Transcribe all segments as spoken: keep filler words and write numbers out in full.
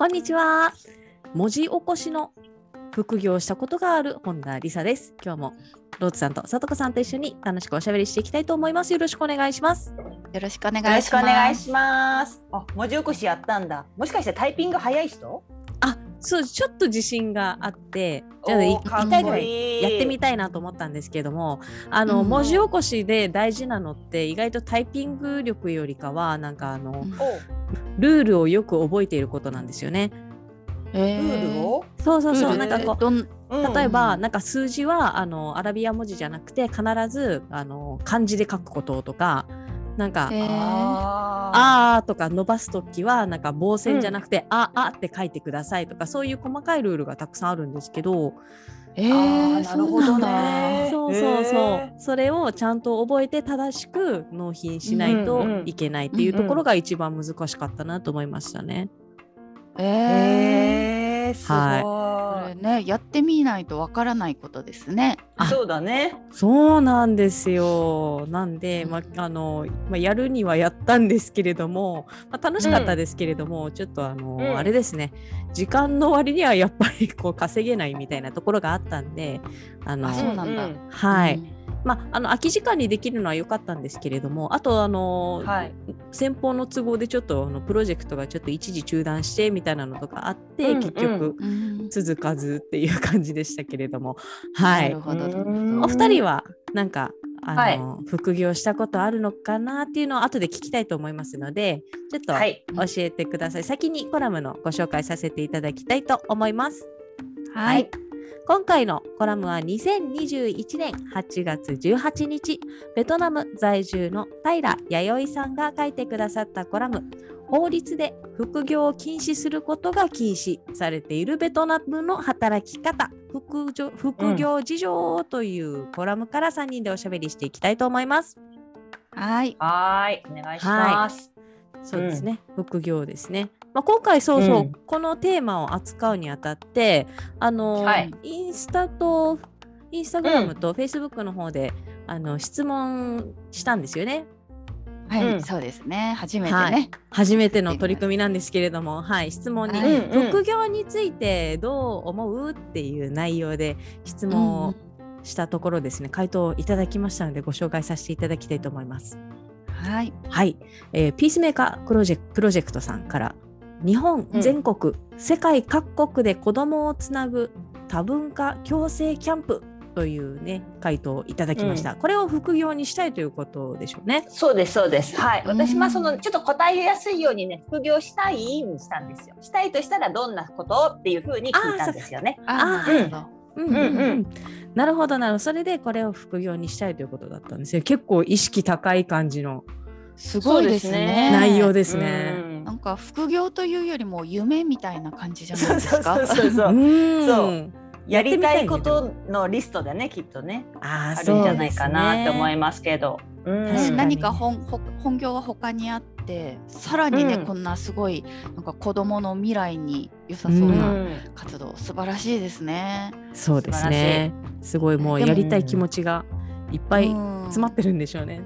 こんにちは。文字起こしの副業をしたことがある本田理沙です。今日もローズさんと里子さんと一緒に楽しくおしゃべりしていきたいと思います。よろしくお願いします。よろしくお願いします。あ、文字起こしやったんだ。もしかしてタイピング早い人？あ、そう、ちょっと自信があって、じゃあ一回ぐらいやってみたいなと思ったんですけども、あの、うん、文字起こしで大事なのって意外とタイピング力よりかはなんかあのルールをよく覚えていることなんですよね。ルールを？そうそうそう、なんかこう例えばなんか数字はあのアラビア文字じゃなくて必ずあの漢字で書くこととか、なんかああとか伸ばすときはなんか棒線じゃなくて、うん、ああって書いてくださいとか、そういう細かいルールがたくさんあるんですけど、えー、なるほどね。そうそうそう、えー、それをちゃんと覚えて正しく納品しないといけないっていうところが一番難しかったなと思いましたね。えー、えー、すごい、はい、これね、やってみないとわからないことですね。そうだね。そうなんですよ。なんで、まあのまあ、やるにはやったんですけれども、まあ、楽しかったですけれども、うん、ちょっとあの、うん、あれですね、時間の割にはやっぱりこう稼げないみたいなところがあったんで、あの、あ、そうなんだ。はい。うん、まあ、あの空き時間にできるのは良かったんですけれども、あとあの、はい、先方の都合でちょっとあのプロジェクトがちょっと一時中断してみたいなのとかあって、うんうん、結局続かずっていう感じでしたけれども、うん、はい。なるほど。お二人はなんかあの、はい、副業したことあるのかなっていうのを後で聞きたいと思いますので、ちょっと教えてください。はい、先にコラムのご紹介させていただきたいと思います。はい、はい。今回のコラムはにせんにじゅういちねんはちがつじゅうはちにちベトナム在住の平弥生さんが書いてくださったコラム、法律で副業を禁止することが禁止されているベトナムの働き方 副, 副業事情というコラムからさんにんでおしゃべりしていきたいと思います。うん、はいはい、お願いします。はい、そうですね、うん、副業ですね。まあ、今回そうそう、うん、このテーマを扱うにあたってあの、はい、インスタとインスタグラムとフェイスブックの方で、うん、あの質問したんですよね。はい、うん、そうですね。初めてね、はい、初めての取り組みなんですけれども、はい、質問に、うん、副業についてどう思うっていう内容で質問をしたところですね、うん、回答をいただきましたのでご紹介させていただきたいと思います。はい、はい。えー、ピースメーカープロジェクト、プロジェクトさんから、日本全国、うん、世界各国で子どもをつなぐ多文化共生キャンプというね、回答をいただきました。うん、これを副業にしたいということでしょうね。そうですそうです。はい、うん、私はそのちょっと答えやすいようにね、副業したいにしたんですよ。したいとしたらどんなことっていうふうに聞いたんですよね。ああ、うん、はい、うんうんうん、なるほどなるほど。それでこれを副業にしたいということだったんですよ。結構意識高い感じのすごいですね、内容ですね。うん、なんか副業というよりも夢みたいな感じじゃないですか。やりたいことのリストでね、きっとね、あ、あるんじゃないかなと思いますけど、うん、確かに何か 本, 本業は他にあってさらにね、うん、こんなすごいなんか子どもの未来に良さそうな活動、うん、素晴らしいですね。そうですね、すごいもうやりたい気持ちがいっぱい詰まってるんでしょうね。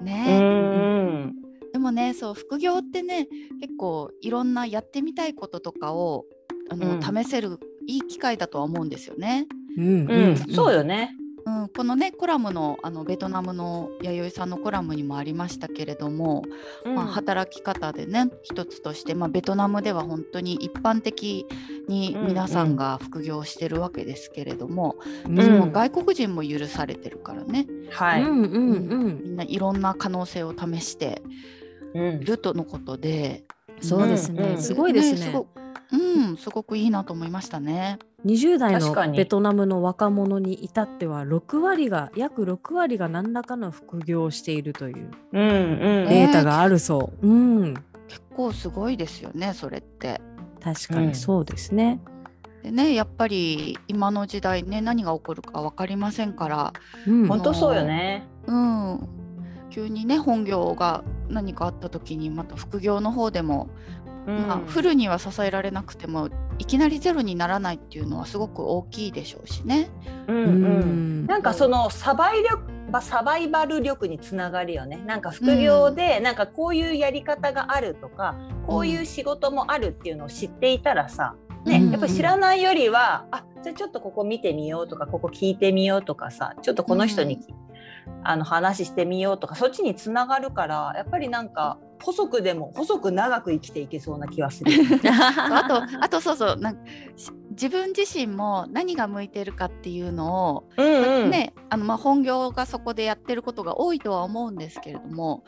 うん、ねえ、うんでもね、そう副業ってね、結構いろんなやってみたいこととかをあの、うん、試せるいい機会だとは思うんですよね。うんうん、そうよね。うん、このねコラム の, あのベトナムの弥生さんのコラムにもありましたけれども、うんまあ、働き方でね一つとして、まあ、ベトナムでは本当に一般的に皆さんが副業してるわけですけれども、うんうん、も外国人も許されてるからね、はい、うんうんうん、みんないろんな可能性を試しているとのことで、うん、そうですね、うん、すごいですね、すごうん、すごくいいなと思いましたね。にじゅう代のベトナムの若者に至ってはろく割が約ろく割が何らかの副業をしているというデータがあるそう、うんうん、結構すごいですよねそれって。確かにそうですね、うん、でねやっぱり今の時代ね何が起こるか分かりませんから、うん、本当そうよね、うん、急にね本業が何かあった時にまた副業の方でもまあ、フルには支えられなくてもいきなりゼロにならないっていうのはすごく大きいでしょうしね、うんうんうん、なんかそのサバイ力サバイバル力につながるよね。なんか副業でなんかこういうやり方があるとか、うん、こういう仕事もあるっていうのを知っていたらさ、ね、やっぱり知らないよりは、うんうん、あじゃあちょっとここ見てみようとかここ聞いてみようとかさちょっとこの人に、うん、あの話してみようとかそっちにつながるからやっぱりなんか細くでも細く長く生きていけそうな気はするあと、あとそうそうなんか自分自身も何が向いてるかっていうのを、うんうんねあのまあ、本業がそこでやってることが多いとは思うんですけれども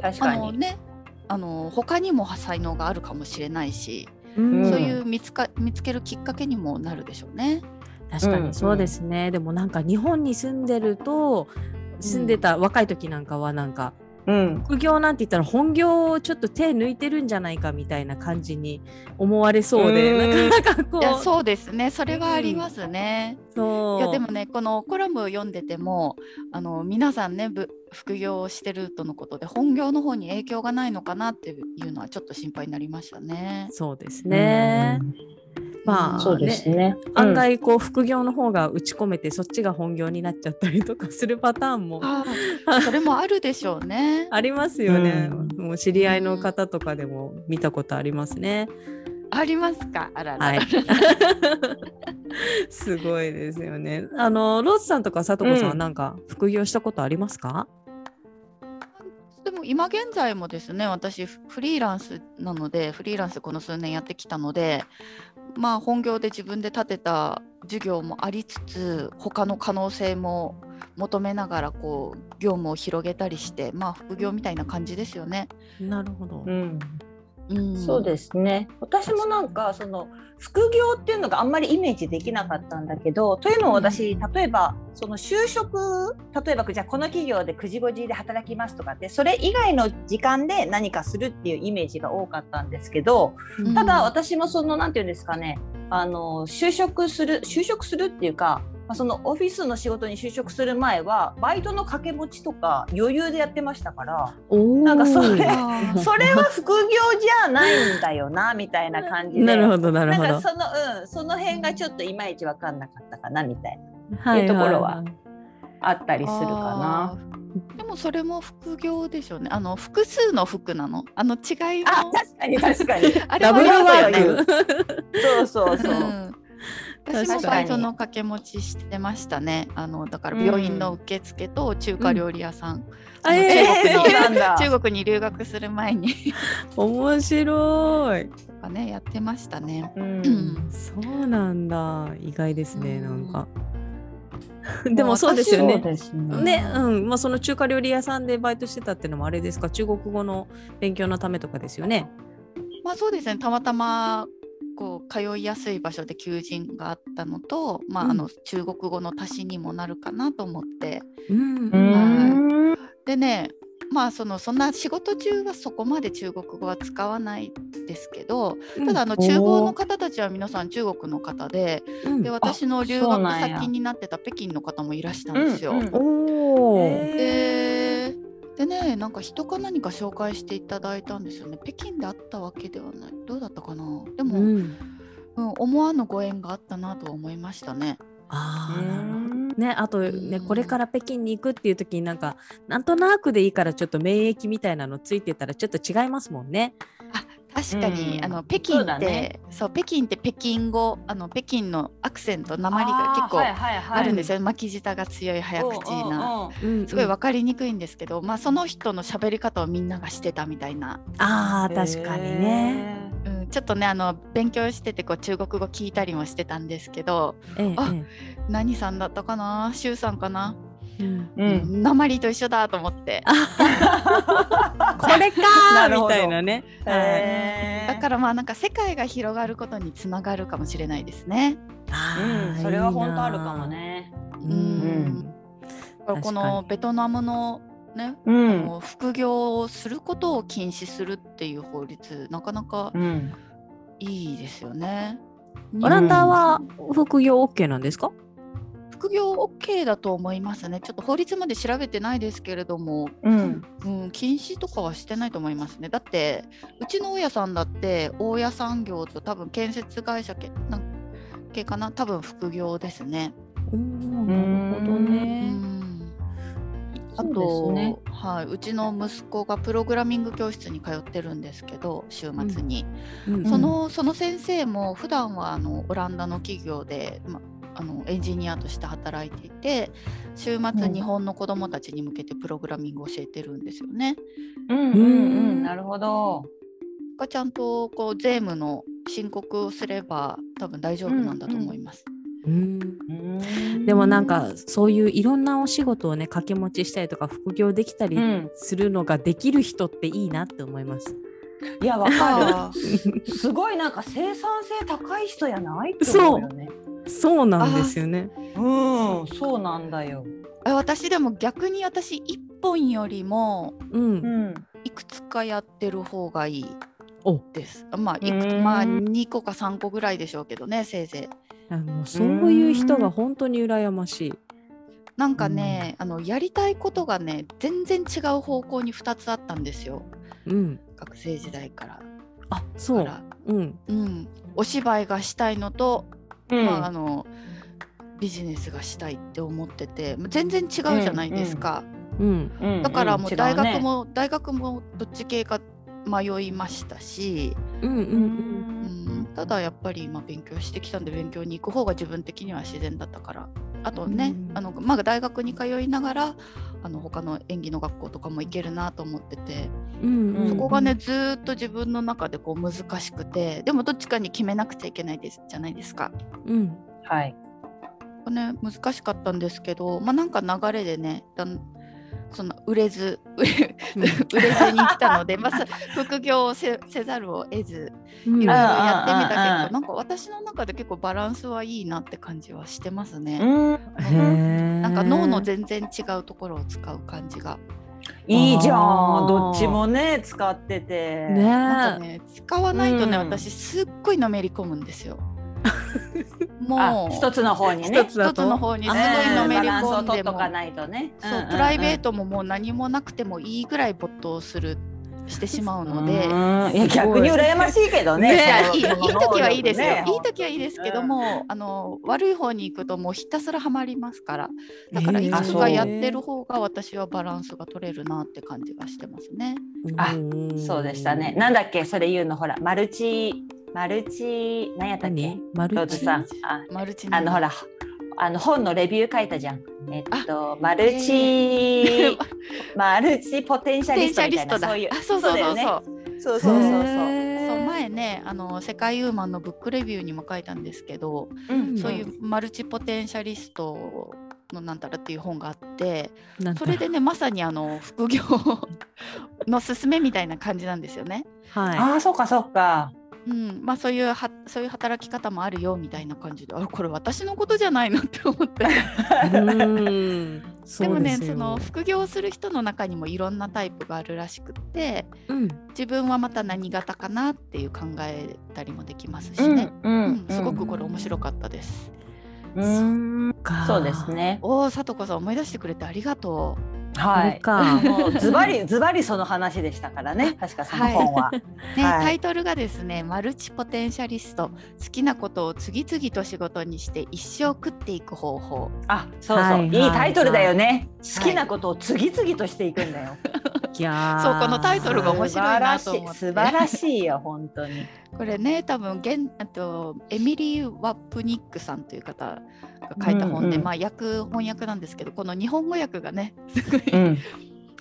確かにあの、ね、あの他にも才能があるかもしれないし、うん、そういう見つか、見つけるきっかけにもなるでしょうね。確かにそうですね、うんうん、でもなんか日本に住んでると住んでた若い時なんかはなんか、うんうん、副業なんて言ったら本業をちょっと手抜いてるんじゃないかみたいな感じに思われそうで、うん、なかなかこういやそうですねそれはありますね、うん、そういやでもねこのコラムを読んでてもあの皆さんね副業をしてるとのことで本業の方に影響がないのかなっていうのはちょっと心配になりましたね。そうですね、うんまあ、そうですね、うん、案外こう副業の方が打ち込めてそっちが本業になっちゃったりとかするパターンもそれもあるでしょうねありますよね、うん、もう知り合いの方とかでも見たことありますね、うん、ありますかあらら、はい、すごいですよね。あのローズさんとかさとこさんはなんか副業したことありますか？でも今現在もですね私フリーランスなのでフリーランスこの数年やってきたのでまあ本業で自分で立てた事業もありつつ他の可能性も求めながらこう業務を広げたりしてまあ副業みたいな感じですよね。なるほど、うんうん、そうですね私もなんかその副業っていうのがあんまりイメージできなかったんだけどというのを私例えばその就職例えばじゃあこの企業でくじごじで働きますとかってそれ以外の時間で何かするっていうイメージが多かったんですけどただ私もそのなんていうんですかねあの就職する就職するっていうかそのオフィスの仕事に就職する前はバイトの掛け持ちとか余裕でやってましたからなんかそれ、 それは副業じゃないんだよなみたいな感じでなるほどなるほどなんかその、うん、その辺がちょっといまいち分かんなかったかなみたいな、はいはい、いうところはあったりするかな。でもそれも副業でしょうね。あの複数の服なのあの違いは確かに確かにダブルワークそうそうそう、うん私もバイトの掛け持ちしてましたね。あのだから病院の受付と中華料理屋さん、うん、中国に、えー、中国に留学する前に面白いとかねやってましたね、うんうん、そうなんだ意外ですね、うん、なんかでもそうですよね。ね、うん、まあその中華料理屋さんでバイトしてたってのもあれですか中国語の勉強のためとかですよね。まあそうですねたまたまこう通いやすい場所で求人があったのと、まあうん、あの中国語の足しにもなるかなと思って、うんはい、でね、まあ、そのそんな仕事中はそこまで中国語は使わないですけどただあの厨房の方たちは皆さん中国の方 で,、うん、で私の留学先になってた北京の方もいらしたんですよ、うんうん、おででねなんか人か何か紹介していただいたんですよね。北京であったわけではないどうだったかなでも、うんうん、思わぬご縁があったなと思いましたね。あー、ね、あとね、うん、これから北京に行くっていう時になんかなんとなくでいいからちょっと免疫みたいなのついてたらちょっと違いますもんね。あ確かに、うん、あの北京ってそうだね、そう北京って北京語あの北京のアクセント訛りが結構あるんですよ、はいはいはい、巻き舌が強い早口なおうおうおうすごい分かりにくいんですけど、まあ、その人の喋り方をみんながしてたみたいな。あ確かにね、うん、ちょっとねあの勉強しててこう中国語聞いたりもしてたんですけど、ええ、あ、ええ、何さんだったかなシュウさんかなうんうん、鉛と一緒だと思ってこれかーみたいなね、はい、だからまあなんか世界が広がることにつながるかもしれないですね。あ、うん、それは本当あるかもね。うん、うん、このベトナムのね、うん、あの副業をすることを禁止するっていう法律なかなかいいですよね、うん、オランダは副業 OK なんですか？副業 OK だと思いますね。ちょっと法律まで調べてないですけれども、うんうん、禁止とかはしてないと思いますね。だってうちの大家さんだって大家産業と多分建設会社系かな、多分副業ですね。おなるほどね。あと そうですね、はい、うちの息子がプログラミング教室に通ってるんですけど週末に、うんうん、その、その先生も普段はあのオランダの企業で、まあのエンジニアとして働いていて週末日本の子どもたちに向けてプログラミングを教えてるんですよね、うんうんうん、なるほど。がちゃんとこう税務の申告をすれば多分大丈夫なんだと思います、うんうん、うんでもなんかそういういろんなお仕事をね掛け持ちしたりとか副業できたりするのができる人っていいなって思います、うんいやわかるすごいなんか生産性高い人やないって思うよね。そう、そうなんですよね。うん、そうなんだよ。私でも逆に私一本よりもいくつかやってる方がいいです、うん、まあいくつ、まあにこかさんこぐらいでしょうけどねせいぜい。あのそういう人が本当に羨ましい。なんかね、うん、あのやりたいことがね全然違う方向にふたつあったんですよ、うん、学生時代から。あ、そうから、うんうん、お芝居がしたいのと、うんまあ、あのビジネスがしたいって思ってて全然違うじゃないですか、うんうん、だからもう大学も、うんうんね、大学もどっち系か迷いましたし、うんうんうんうん、ただやっぱり今勉強してきたんで勉強に行く方が自分的には自然だったから。あとね、うんあのまあ、大学に通いながらあの他の演技の学校とかも行けるなと思ってて、うんうん、そこがねずっと自分の中でこう難しくてでもどっちかに決めなくちゃいけないですじゃないですか、うんはいこれね、難しかったんですけど、まあ、なんか流れでねだんそんな売れず売れずに来たのでまず副業を せ, せざるを得ずいろいろやってみたけど、うん、なんか私の中で結構バランスはいいなって感じはしてますね、うん、なんか脳の全然違うところを使う感じがいいじゃん。どっちもね使ってて、ねなんかね、使わないとね、うん、私すっごいのめり込むんですよもう一つの方にね一つの方にすごいのめり込んでもプライベートももう何もなくてもいいぐらい没頭するしてしまうので、うん、いや逆に羨ましいけど ね, ねいい時はいいですよ、ね、いい時はいいですけども、うん、あの悪い方に行くともうひたすらハマりますからだからいつかやってる方が私はバランスが取れるなって感じがしてますね。あ、そうでしたね。なんだっけそれ言うのほらマルチマルチ何やったっけマルチさんあマルチあのほらあの本のレビュー書いたじゃん、えっと、マルチマルチポテンシャリストみたいなそういうそうそうそうそうそうそうそう前ねあの世界ウーマンのブックレビューにも書いたんですけど、うんうん、そういうマルチポテンシャリストのなんたらっていう本があってそれでねまさにあの副業の勧めみたいな感じなんですよね、はい、ああそうかそうかうんまあ、そういうはそういう働き方もあるよみたいな感じであれこれ私のことじゃないのって思ってうんでもねその副業する人の中にもいろんなタイプがあるらしくって、うん、自分はまた何型かなっていう考えたりもできますしね、うんうんうん、すごくこれ面白かったです。うんそうかそうですね。おーさとこさん思い出してくれてありがとう。はい、かもうズバリズバリその話でしたからね確かその本は、はいねはい、タイトルがですねマルチポテンシャリスト好きなことを次々と仕事にして一生食っていく方法。あそうそう、はいはいはい、いいタイトルだよね、はい、好きなことを次々としていくんだよ、はい、いやそうこのタイトルが面白いなと思って素晴らしい、素晴らしいよ本当にこれね多分現あとエミリー・ワップニックさんという方が書いた本で、うんうんまあ、訳翻訳なんですけどこの日本語訳がねすごい、うん、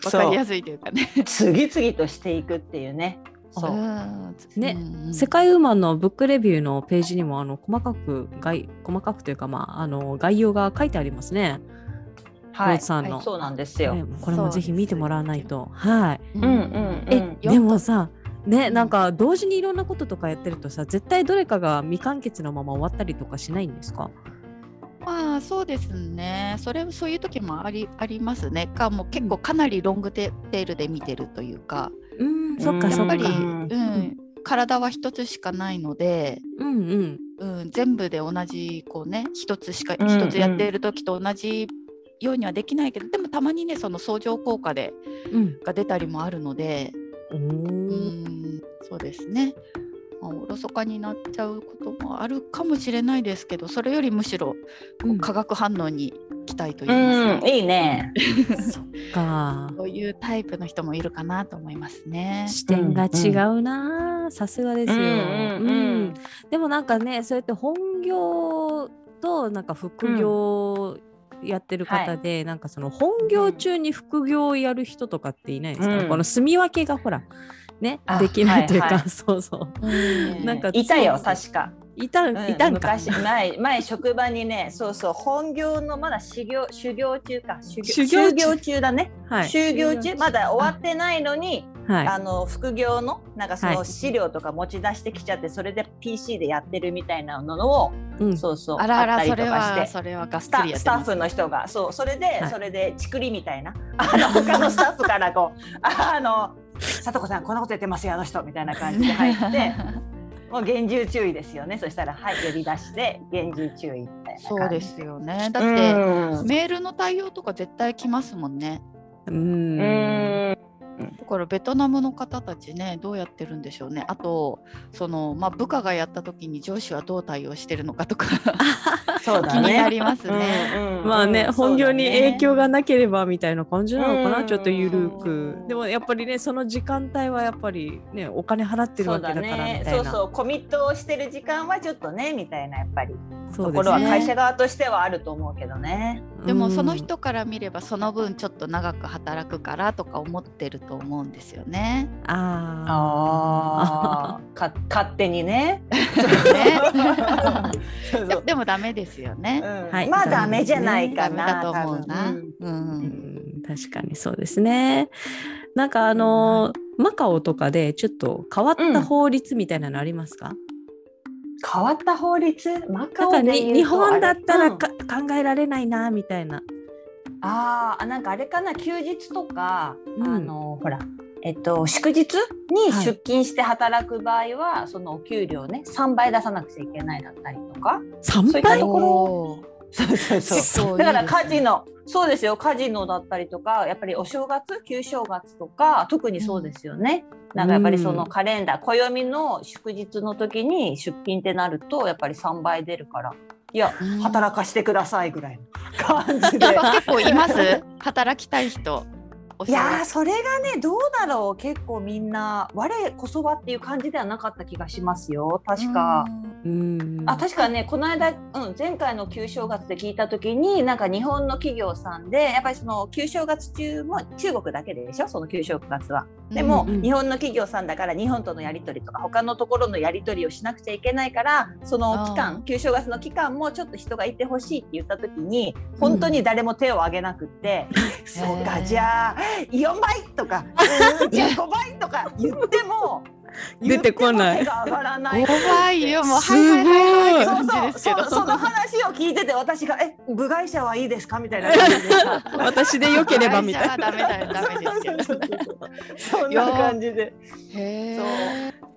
分かりやすいというかね次々としていくっていうねそうね、うん、世界ウーマンのブックレビューのページにもあの細かく概細かくというか、まあ、あの概要が書いてありますね。はい、さんの、はい、そうなんですよ、ね、これもぜひ見てもらわないと、はい、うんうん、えでもさね、なんか同時にいろんなこととかやってるとさ、絶対どれかが未完結のまま終わったりとかしないんですか？まあそうですね、それそういう時もあり、ありますね。かもう結構かなりロングテールで見てるというか、うん、そっかそっか、やっぱり、うんうん、体は一つしかないので、うんうんうん、全部で同じこうね、一つしか、うんうん、一つやってる時と同じようにはできないけど、でもたまにねその相乗効果で、うん、が出たりもあるので、うん、そうですね、まあ、おろそかになっちゃうこともあるかもしれないですけど、それよりむしろ、うん、化学反応に期待と言いますか、うん、いいねそっか、そういうタイプの人もいるかなと思いますね。視点が違うな、さすがですよ、うんうんうん、でもなんかね、そうやって本業となんか副業やってる方で、うん、なんかその本業中に副業をやる人とかっていないですか、うん、この住み分けがほらね、できないというか、はいはい、そうそう、うん、なんかいたよ、確かいた、うん、いたんか昔 前, 前職場にね、そうそう、本業のまだ修行修行中か修 行, 修, 行修行中だね、はい、修行中まだ終わってないのに、はい、あの副業のなんかその資料とか持ち出してきちゃって、それで ピーシー でやってるみたいなのを、はい、そうそう、あらあら、あったりとかして、それはそれはがっつりやってます。スタッフの人がそう、それで、はい、それでチクリみたいな、あの他のスタッフからこうあのさとこさんこんなことやってますよあの人みたいな感じで入ってもう厳重注意ですよね。そしたらはい呼び出して厳重注意みたいな感じ。そうですよね、だってメールの対応とか絶対来ますもんね。うーん、だからベトナムの方たちね、どうやってるんでしょうね。あとその、まあ、部下がやった時に上司はどう対応してるのかとかそうだ、ね、気になりますね、うんうん、まあね、うん、本業に影響がなければみたいな感じなのかな、うん、ちょっとゆるく。でもやっぱりね、その時間帯はやっぱりね、お金払ってるわけだからみたいな。そうだ、ね、そうそう、コミットをしてる時間はちょっとねみたいな、やっぱりそうですね、ところは会社側としてはあると思うけどね。でもその人から見ればその分ちょっと長く働くからとか思ってると思うんですよね。ああか勝手にね。そうねでもダメですよね、うん、はい、まあダメじゃないかな、ダメだと思うな、うんうん、確かにそうですね。なんかあの、うん、マカオとかでちょっと変わった法律みたいなのありますか？うん、変わった法律、マカオで言うと日本だったら、うん、考えられないなみたいな。ああ、なんかあれかな、休日とか、うん、あのほら、えっと、祝日に出勤して働く場合は、はい、そのお給料ねさんばい出さなくちゃいけないだったりとか、さんばい、そういったところ、そうそうそうだからカジノ、そうですよ、カジノだったりとか、やっぱりお正月、旧正月とか特にそうですよね、うん、なんかやっぱりそのカレンダー、暦の祝日の時に出勤ってなるとやっぱりさんばい出るから、いや、うん、働かしてくださいぐらいの感じで結構います働きたい人。いや、それがね、どうだろう、結構みんな我こそはっていう感じではなかった気がしますよ、確か。うん、あ、確かね、この間、うん、前回の旧正月で聞いた時に、なんか日本の企業さんでやっぱりその旧正月中も中国だけでしょ、その旧正月は。でも、うんうん、日本の企業さんだから日本とのやり取りとか他のところのやり取りをしなくちゃいけないから、その期間、旧正月の期間もちょっと人がいてほしいって言った時に本当に誰も手を挙げなくって、うん、そうか、じゃあよんばいとかじゅうごばいとか言っても出てこない、手が上がらない。ごばいよ、もう、はいはいはいはい、そうそう、その話を聞いてて私が、え、部外者はいいですかみたいな感じで私でよければみたいな、部外者はダメだよ、ダメですよそんな感じで、へ、そ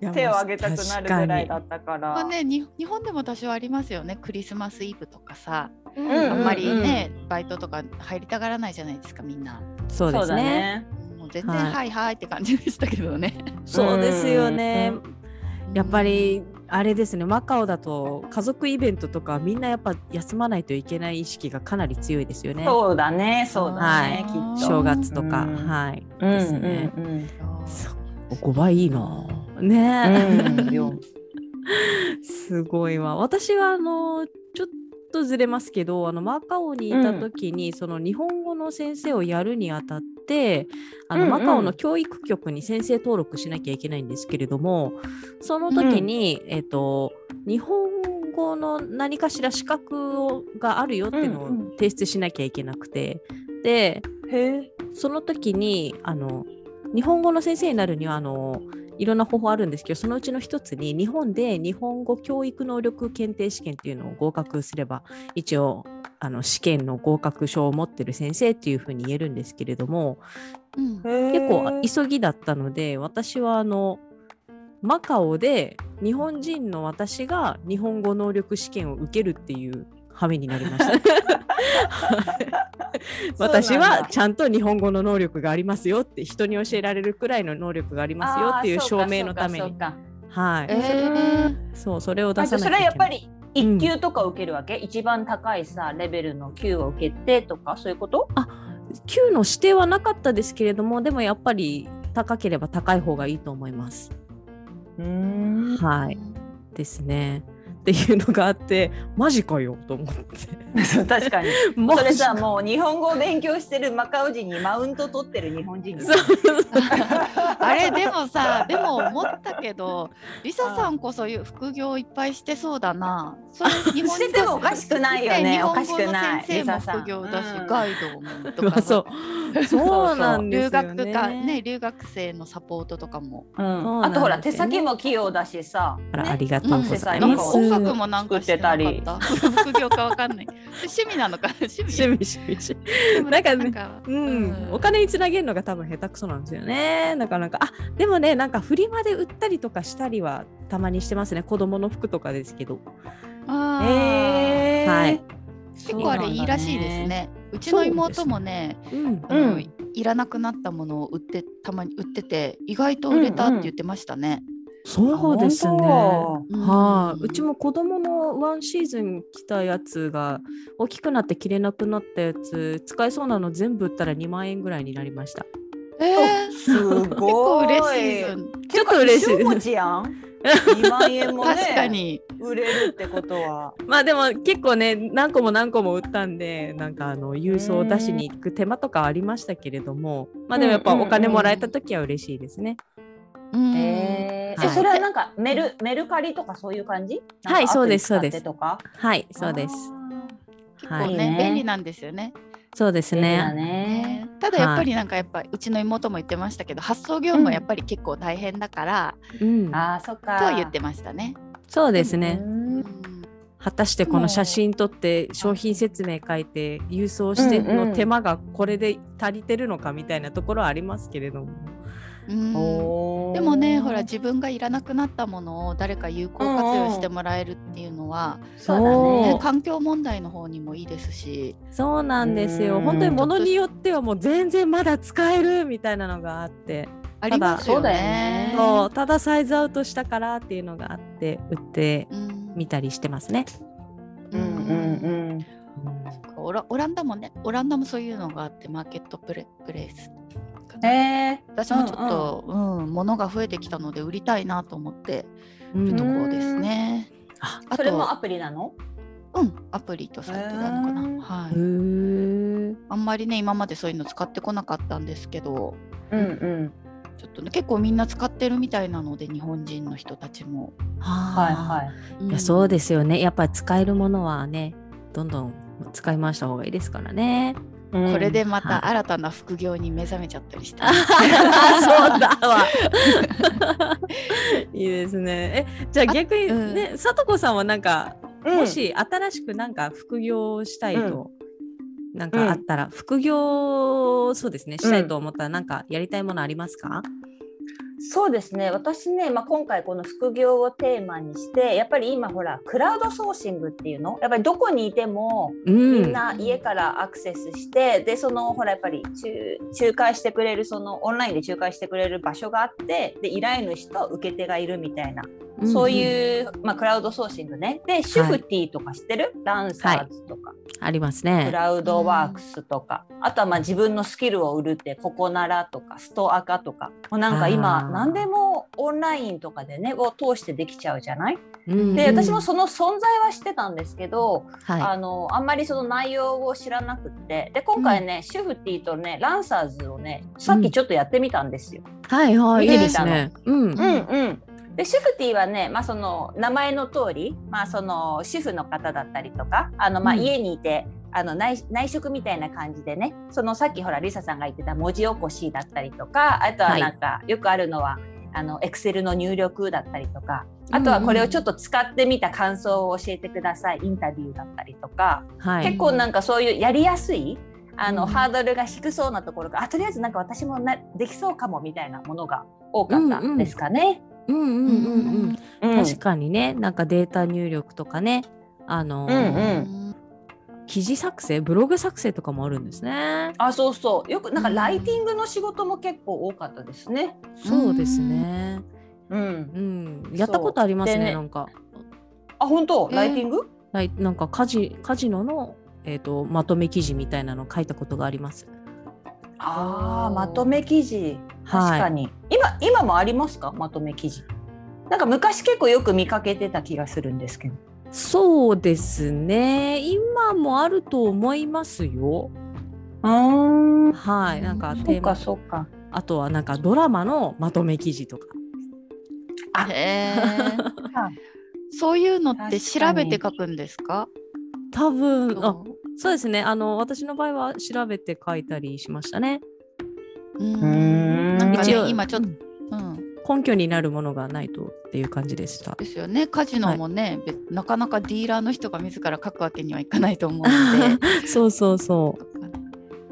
う、手を挙げたくなるぐらいだったから。まあね、日本でも多少ありますよね、クリスマスイブとかさ、うん、あんまりね、うん、バイトとか入りたがらないじゃないですか、みんな。そうですね、全然はいはいって感じでしたけどね、はい、そうですよね、うん、やっぱりあれですね、マカオだと家族イベントとかみんなやっぱ休まないといけない意識がかなり強いですよね。そうだね、そうだね、はい、きっと正月とか、うん、はい、うん、ですね、うんうん、ごばいいいなね、うん、すごいわ。私はあのちょっとちょっとずれますけど、あのマカオにいた時に、うん、その日本語の先生をやるにあたってあの、うんうん、マカオの教育局に先生登録しなきゃいけないんですけれども、その時に、うん、えーと、日本語の何かしら資格をがあるよっていうのを提出しなきゃいけなくて、うんうん、って、へ、その時にあの日本語の先生になるにはあのいろんな方法あるんですけど、そのうちの一つに日本で日本語教育能力検定試験っていうのを合格すれば一応あの試験の合格証を持ってる先生っていうふうに言えるんですけれども、うん、結構急ぎだったので、私はあのマカオで日本人の私が日本語能力試験を受けるっていう羽目になりました私はちゃんと日本語の能力がありますよって、人に教えられるくらいの能力がありますよっていう証明のために、はい、えー、そうそれを出さなきゃいけない。それはやっぱりいっ級とか受けるわけ、うん、一番高いさレベルの級を受けてとかそういうこと？あ、級の指定はなかったですけれども、でもやっぱり高ければ高い方がいいと思います。うーん、はいですねっていうのがあって、マジかよと思って確かにそれさ、もう日本語を勉強してるマカオ人にマウント取ってる日本人あれでもさ、でも思ったけどリサさんこそ副業いっぱいしてそうだな。それ日本しててもおかしくないよね。日本語の先生も副業だし、ガイドもとかそうそうなんですよね。留学かね、留学生のサポートとかも、うん、あとほら、ね、手先も器用だしさ、ね、ありがとうございます、うん、音楽もなんかしてなかった副業かわかんない趣味なのか趣味趣味趣味なんか、なんか、うんうん、お金につなげるのが多分下手くそなんですよね。なかなか、あ、でもね、なんかフリマで売ったりとかしたりはたまにしてますね。子供の服とかですけど。あ、えー、はい、結構あれいいらしいですね。うちの妹もね、うんうん、いらなくなったものを売ってたまに売ってて、意外と売れたって言ってましたね。うんうん、そうですね、はあ、うちも子供のワンシーズン着たやつが大きくなって着れなくなったやつ、使えそうなの全部売ったらにまんえんぐらいになりました。えー、すごい結構嬉しいです。ちょっと嬉しい持ちやんにまんえんもね確かに売れるってことはまあでも結構ね、何個も何個も売ったんで、なんかあの郵送を出しに行く手間とかありましたけれども、まあでもやっぱお金もらえた時は嬉しいですね。うん、えーはい、それはなんかメル、メルカリとかそういう感じ？はい、そうですそうです。はい、そうです。結構ね、便利なんですよね。そうですね。ね、ただやっぱりなんかやっぱ、はい、うちの妹も言ってましたけど、発送業務やっぱり結構大変だから、うん、あ、そっかと言ってましたね。そうですね。うん、果たしてこの写真撮って商品説明書いて郵送しての手間がこれで足りてるのかみたいなところはありますけれども。うん、おでもね、ほら自分がいらなくなったものを誰か有効活用してもらえるっていうのは、うん、そうだね、環境問題の方にもいいですし。そうなんですよ、本当に物によってはもう全然まだ使えるみたいなのがあって、ありますよね。そう、ただサイズアウトしたからっていうのがあって売ってみたりしてますね。うんうんうん、うん、オラ、オランダもね、オランダもそういうのがあって、マーケットプレ、プレイス、えー、私もちょっと、うんうんうん、物が増えてきたので売りたいなと思ってるところですね。あと、それもアプリなの？うん、アプリとサイトなのかな、えーはい、うーあんまりね、今までそういうの使ってこなかったんですけど、うんうん、ちょっとね、結構みんな使ってるみたいなので、日本人の人たちも、はいはい、うん、いやそうですよね。やっぱり使えるものはね、どんどん使い回した方がいいですからね。うん、これでまた新たな副業に目覚めちゃったりした、はい、そうだわいいですね。え、じゃあ逆にね、さとこさんはなんか、うん、もし新しくなんか副業したいと、うん、なんかあったら、うん、副業、そうですね、したいと思ったらなんかやりたいものありますか？うん、そうですね、私ね、まあ、今回この副業をテーマにして、やっぱり今ほらクラウドソーシングっていうの、やっぱりどこにいてもみんな家からアクセスして、うん、でそのほらやっぱり仲介してくれる、そのオンラインで仲介してくれる場所があって、で依頼主と受け手がいるみたいな、うん、そういう、まあ、クラウドソーシングね。でシュフティとか知ってる？はい、ランサーズとか、はい、ありますね。クラウドワークスとか、うん、あとはまあ自分のスキルを売るってココナラとかストアカとか、もうなんか今何でもオンラインとかでねを通してできちゃうじゃない？うんうん、で私もその存在は知ってたんですけど、はい、あのあんまりその内容を知らなくて、で今回ね、うん、シュフティとねランサーズをねさっきちょっとやってみたんですよ。うん、はいはい、見てみたの。いいですね。うんうんうん。でシュフティはね、まあ、その名前の通り、まあ、その主婦の方だったりとか、あのまあ家にいて、うんあの 内, 内職みたいな感じでね、そのさっきほらリサさんが言ってた文字起こしだったりとか、あとはなんかよくあるのは、はい、あの Excel の入力だったりとか、あとはこれをちょっと使ってみた感想を教えてください、インタビューだったりとか、はい、結構なんかそういうやりやすいあの、うん、ハードルが低そうなところが、あとりあえずなんか私もなできそうかもみたいなものが多かったんですかね。確かにね、なんかデータ入力とかね、あのーうんうん、記事作成、ブログ作成とかもあるんですね。あ、そうそう、よくなんかライティングの仕事も結構多かったですね。そうですね、うんうん、やったことありますね、ね、なんか。あ、本当、えー、ライティング？なんかカジ、カジノの、えーと、まとめ記事みたいなの書いたことがあります。あー、まとめ記事、確かに、はい、今、今もありますか？まとめ記事。なんか昔結構よく見かけてた気がするんですけど。そうですね、今もあると思いますよ。うーん、はい、なんかテーマ、そうかそうか。あとはなんかドラマのまとめ記事とか。あ、へーそういうのって調べて書くんですか？多分、あ、そうですね、あの私の場合は調べて書いたりしましたね。うーん、なんか、ね、一応今ちょっと、うん、根拠になるものがないとっていう感じでした。ですよね、カジノもね、はい、なかなかディーラーの人が自ら書くわけにはいかないと思うのでそうそうそう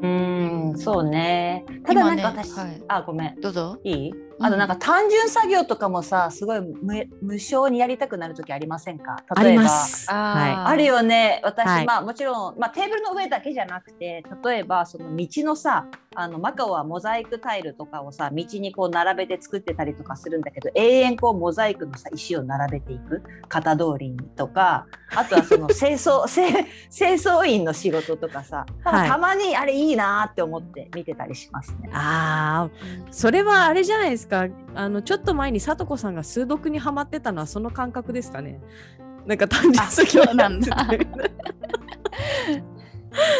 うーん、そうね。ただなんか私、ね、はい、あ、ごめん、どうぞ。いい？あとなんか単純作業とかもさ、すごい 無, 無償にやりたくなる時ありませんか？例えば あります。あー。あるよね。私、はい、まあもちろん、まあ、テーブルの上だけじゃなくて、例えばその道のさ、あのマカオはモザイクタイルとかをさ、道にこう並べて作ってたりとかするんだけど、永遠こうモザイクのさ石を並べていく、型通りにとか、あとはその清掃清掃員の仕事とかさ、はい、たまにあれいいなって思って見てたりしますね。あー、それはあれじゃないですか。あのちょっと前にさとこさんが数読にハマってたのはその感覚ですかね。なんか単純作業なんだ。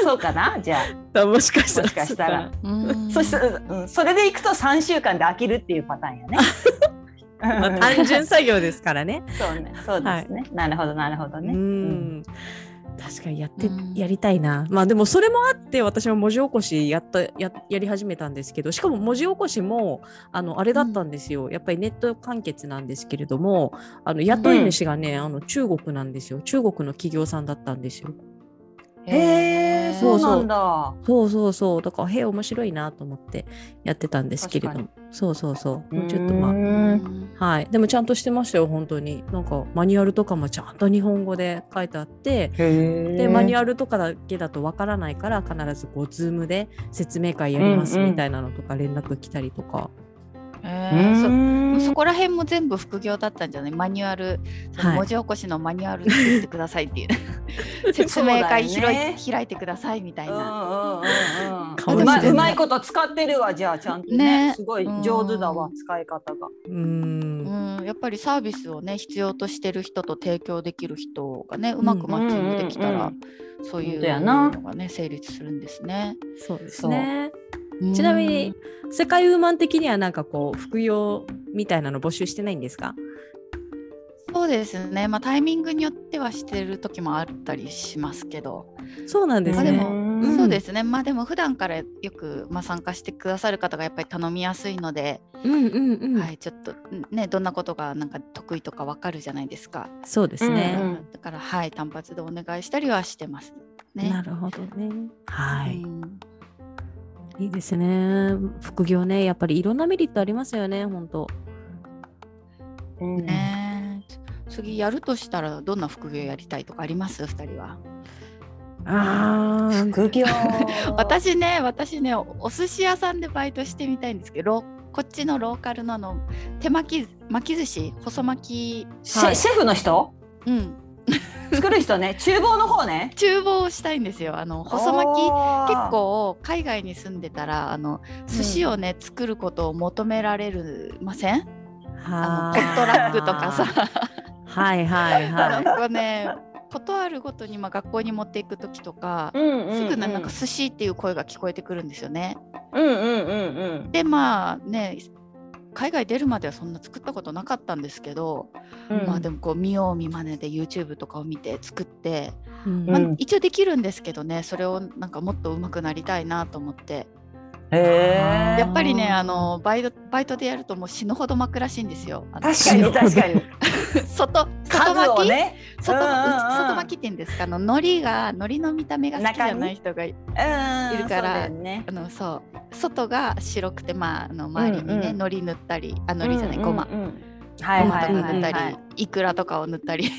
そうかな、じゃあ。もしかしたら。もしかしたら。うん。そして、うん、それでいくとさんしゅうかんで飽きるっていうパターンやね。まあ、単純作業ですからね。そうね、そうですね。はい、なるほどなるほどね。うん、うん、確かにやってやりたいな。まあでもそれもあって私も文字起こしやっと や, やり始めたんですけど、しかも文字起こしもあのあれだったんですよ、うん。やっぱりネット完結なんですけれども、あの雇い主がね、うん、あの中国なんですよ。中国の企業さんだったんですよ。へえ、そうなんだ。そうそうそう。だからへえ面白いなと思ってやってたんですけれども、そうそうそう。もうちょっとまあ、はい。でもちゃんとしてましたよ本当に。なんかマニュアルとかもちゃんと日本語で書いてあって、でマニュアルとかだけだとわからないから必ずこうZoomで説明会やりますみたいなのとか連絡来たりとか。えー、そ, そこら辺も全部副業だったんじゃない？マニュアル、はい、文字起こしのマニュアル作ってくださいっていう説明会開 い,、ね、開いてくださいみたいな。うんうんうん、う, まうまいこと使ってるわ、じゃあちゃんと ね, ね、すごい上手だわ、うん、使い方が。うーん、うん、やっぱりサービスをね必要としてる人と提供できる人がねうまくマッチングできたら、うんうんうん、そういうのがね成立するんですね。そうですね。ちなみに世界ウーマン的にはなんかこう副業みたいなの募集してないんですか？そうですね、まあ、タイミングによってはしてる時もあったりしますけど。そうなんですね、まあ、でも、うん、そうですね、まあでも普段からよく、まあ、参加してくださる方がやっぱり頼みやすいので、うんうんうん、はい、ちょっとねどんなことがなんか得意とか分かるじゃないですか。そうですね、うんうん、だからはい単発でお願いしたりはしてますね。なるほどね、はい、うん、いいですね。副業ね、やっぱりいろんなメリットありますよね、本当。うん、ね、次やるとしたらどんな副業やりたいとかあります？二人は。ああ、副業。私ね、私ね、お寿司屋さんでバイトしてみたいんですけど、こっちのローカルのあの手巻き巻き寿司、細巻き。シェ、はい、シェフの人？うん。作る人ね、厨房の方ね。厨房をしたいんですよ。あの細巻き結構海外に住んでたらあの寿司をね、うん、作ることを求められるません？あのコットラックとかさ、はいはいはい。あのこうね、ことあるごとにまあ学校に持っていく時とか、うんうんうん、すぐなんか寿司っていう声が聞こえてくるんですよね。うんうんうんうん。でまあね。海外出るまではそんな作ったことなかったんですけど、うん、まあでもこう見よう見まねで YouTube とかを見て作って、うんまあ、一応できるんですけどね、それをなんかもっと上手くなりたいなと思って、えー、やっぱりねあの バイト、バイトでやるともう死ぬほど巻くらしいんですよ。確かに確かに外, 外巻き、ね、外, 外巻きって言うんですか、あの海苔が海苔の見た目が好きじゃない人がいるから、うんそうね、あのそう外が白くて、まあ、あの周りにね、うんうん、海苔塗ったりあ海苔じゃないごま、うんうんうん、はいはいはい、塗ったり、はいはい、いくらとかを塗ったりす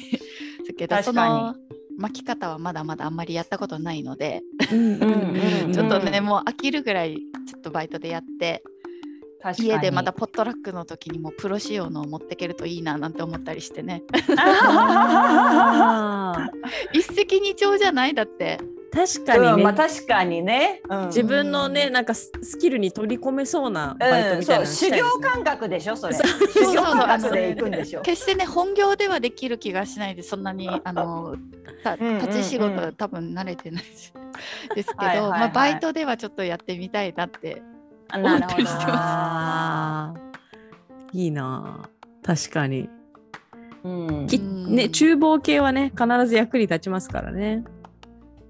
けどその巻き方はまだまだあんまりやったことないのでちょっとねもう飽きるぐらいちょっとバイトでやって、確かに家でまたポットラックの時にもプロ仕様のを持ってけるといいななんて思ったりしてね一石二鳥じゃない？だって確かにね、うんまあ、確かにね、うん、自分のねなんかスキルに取り込めそうなバイトみたいな、うん、そう修行感覚でしょそれ修行感覚で行くんでしょ決してね本業ではできる気がしないで、そんなにあの立ち仕事は多分慣れてないですけど、はいはいはいまあ、バイトではちょっとやってみたいなって思ったりしてます。あいいな確かに、うんね、厨房系はね必ず役に立ちますからね。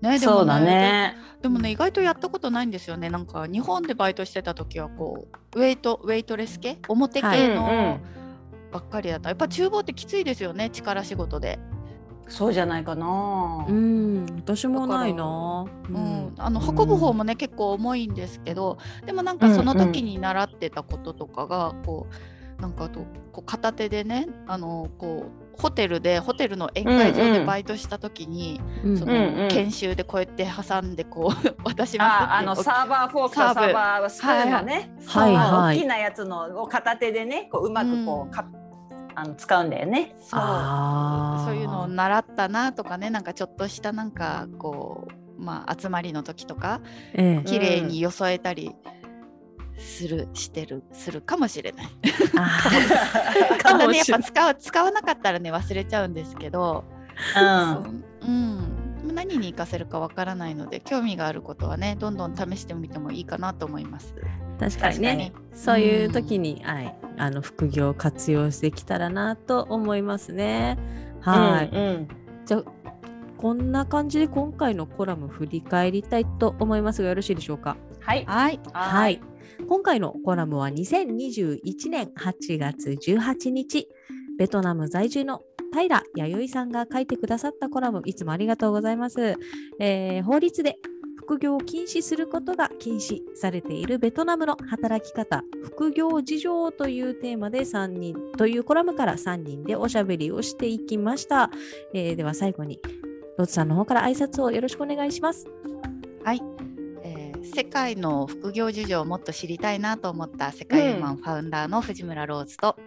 ね、でもね、そうだね。でもね意外とやったことないんですよね。なんか日本でバイトしてた時はこうウェイトウェイトレス系表系のばっかりだった、はいうん、やっぱ厨房ってきついですよね力仕事で。そうじゃないかな。うん私もないな、うんうん、あの運ぶ方もね、うん、結構重いんですけど、でもなんかその時に習ってたこととかがこう、うんうん、なんかあとこう片手でねあのこうホテルでホテルの宴会場でバイトした時に、うんうん、その研修でこうやって挟んでこう、うんうん、渡しますってああのサーバーフォークとサーバースプーンがね、はいはい、大きなやつのを片手でねこ う, うまくこう、うん、あの使うんだよね。そ う, そういうのを習ったなとかね、なんかちょっとしたなんかこう、まあ、集まりの時とか、ええ、綺麗によそえたり、うんするしてるするかもしれない。かもしれない。使わ使わなかったらね忘れちゃうんですけど、うんうん、何に活かせるかわからないので、興味があることはねどんどん試してみてもいいかなと思います。確かにね。にそういう時に、うん、はいあの副業を活用してきたらなと思いますね。はい。うんうん、じゃあこんな感じで今回のコラム振り返りたいと思いますがよろしいでしょうか。はいはいはい。今回のコラムはにせんにじゅういちねんはちがつじゅうはちにちベトナム在住の平弥生さんが書いてくださったコラム、いつもありがとうございます。えー、法律で副業を禁止することが禁止されているベトナムの働き方副業事情というテーマでさんにんというコラムからさんにんでおしゃべりをしていきました。えー、では最後にロツさんの方から挨拶をよろしくお願いします。はい世界の副業事情をもっと知りたいなと思った世界ウーマンファウンダーの藤村ローズと、うん、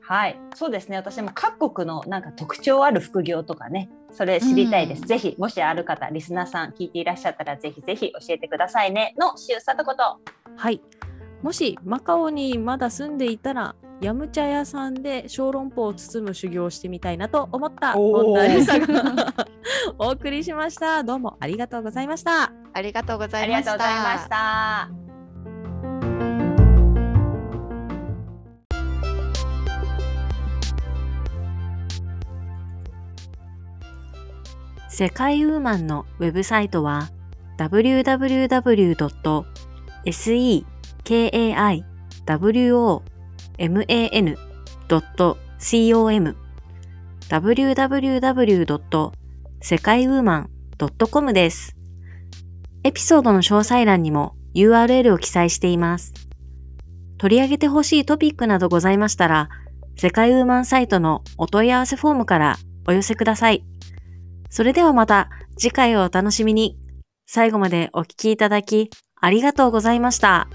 はいそうですね私も各国のなんか特徴ある副業とかねそれ知りたいです、うん、ぜひもしある方リスナーさん聞いていらっしゃったらぜひぜひ教えてくださいねのしゅうさとこと、はいもしマカオにまだ住んでいたらヤムチャ屋さんで小籠包を包む修行をしてみたいなと思った本田理沙がお送りしました。どうもありがとうございました。ありがとうございました。ありがとうございました。世界ウーマンのウェブサイトは ダブリューダブリューダブリュードットセカイウーマンドットコム ダブリューダブリューダブリュードットセカイウーマンドットコム です。エピソードの詳細欄にも ユーアールエル を記載しています。取り上げてほしいトピックなどございましたら、世界ウーマンサイトのお問い合わせフォームからお寄せください。それではまた次回をお楽しみに。最後までお聞きいただきありがとうございました。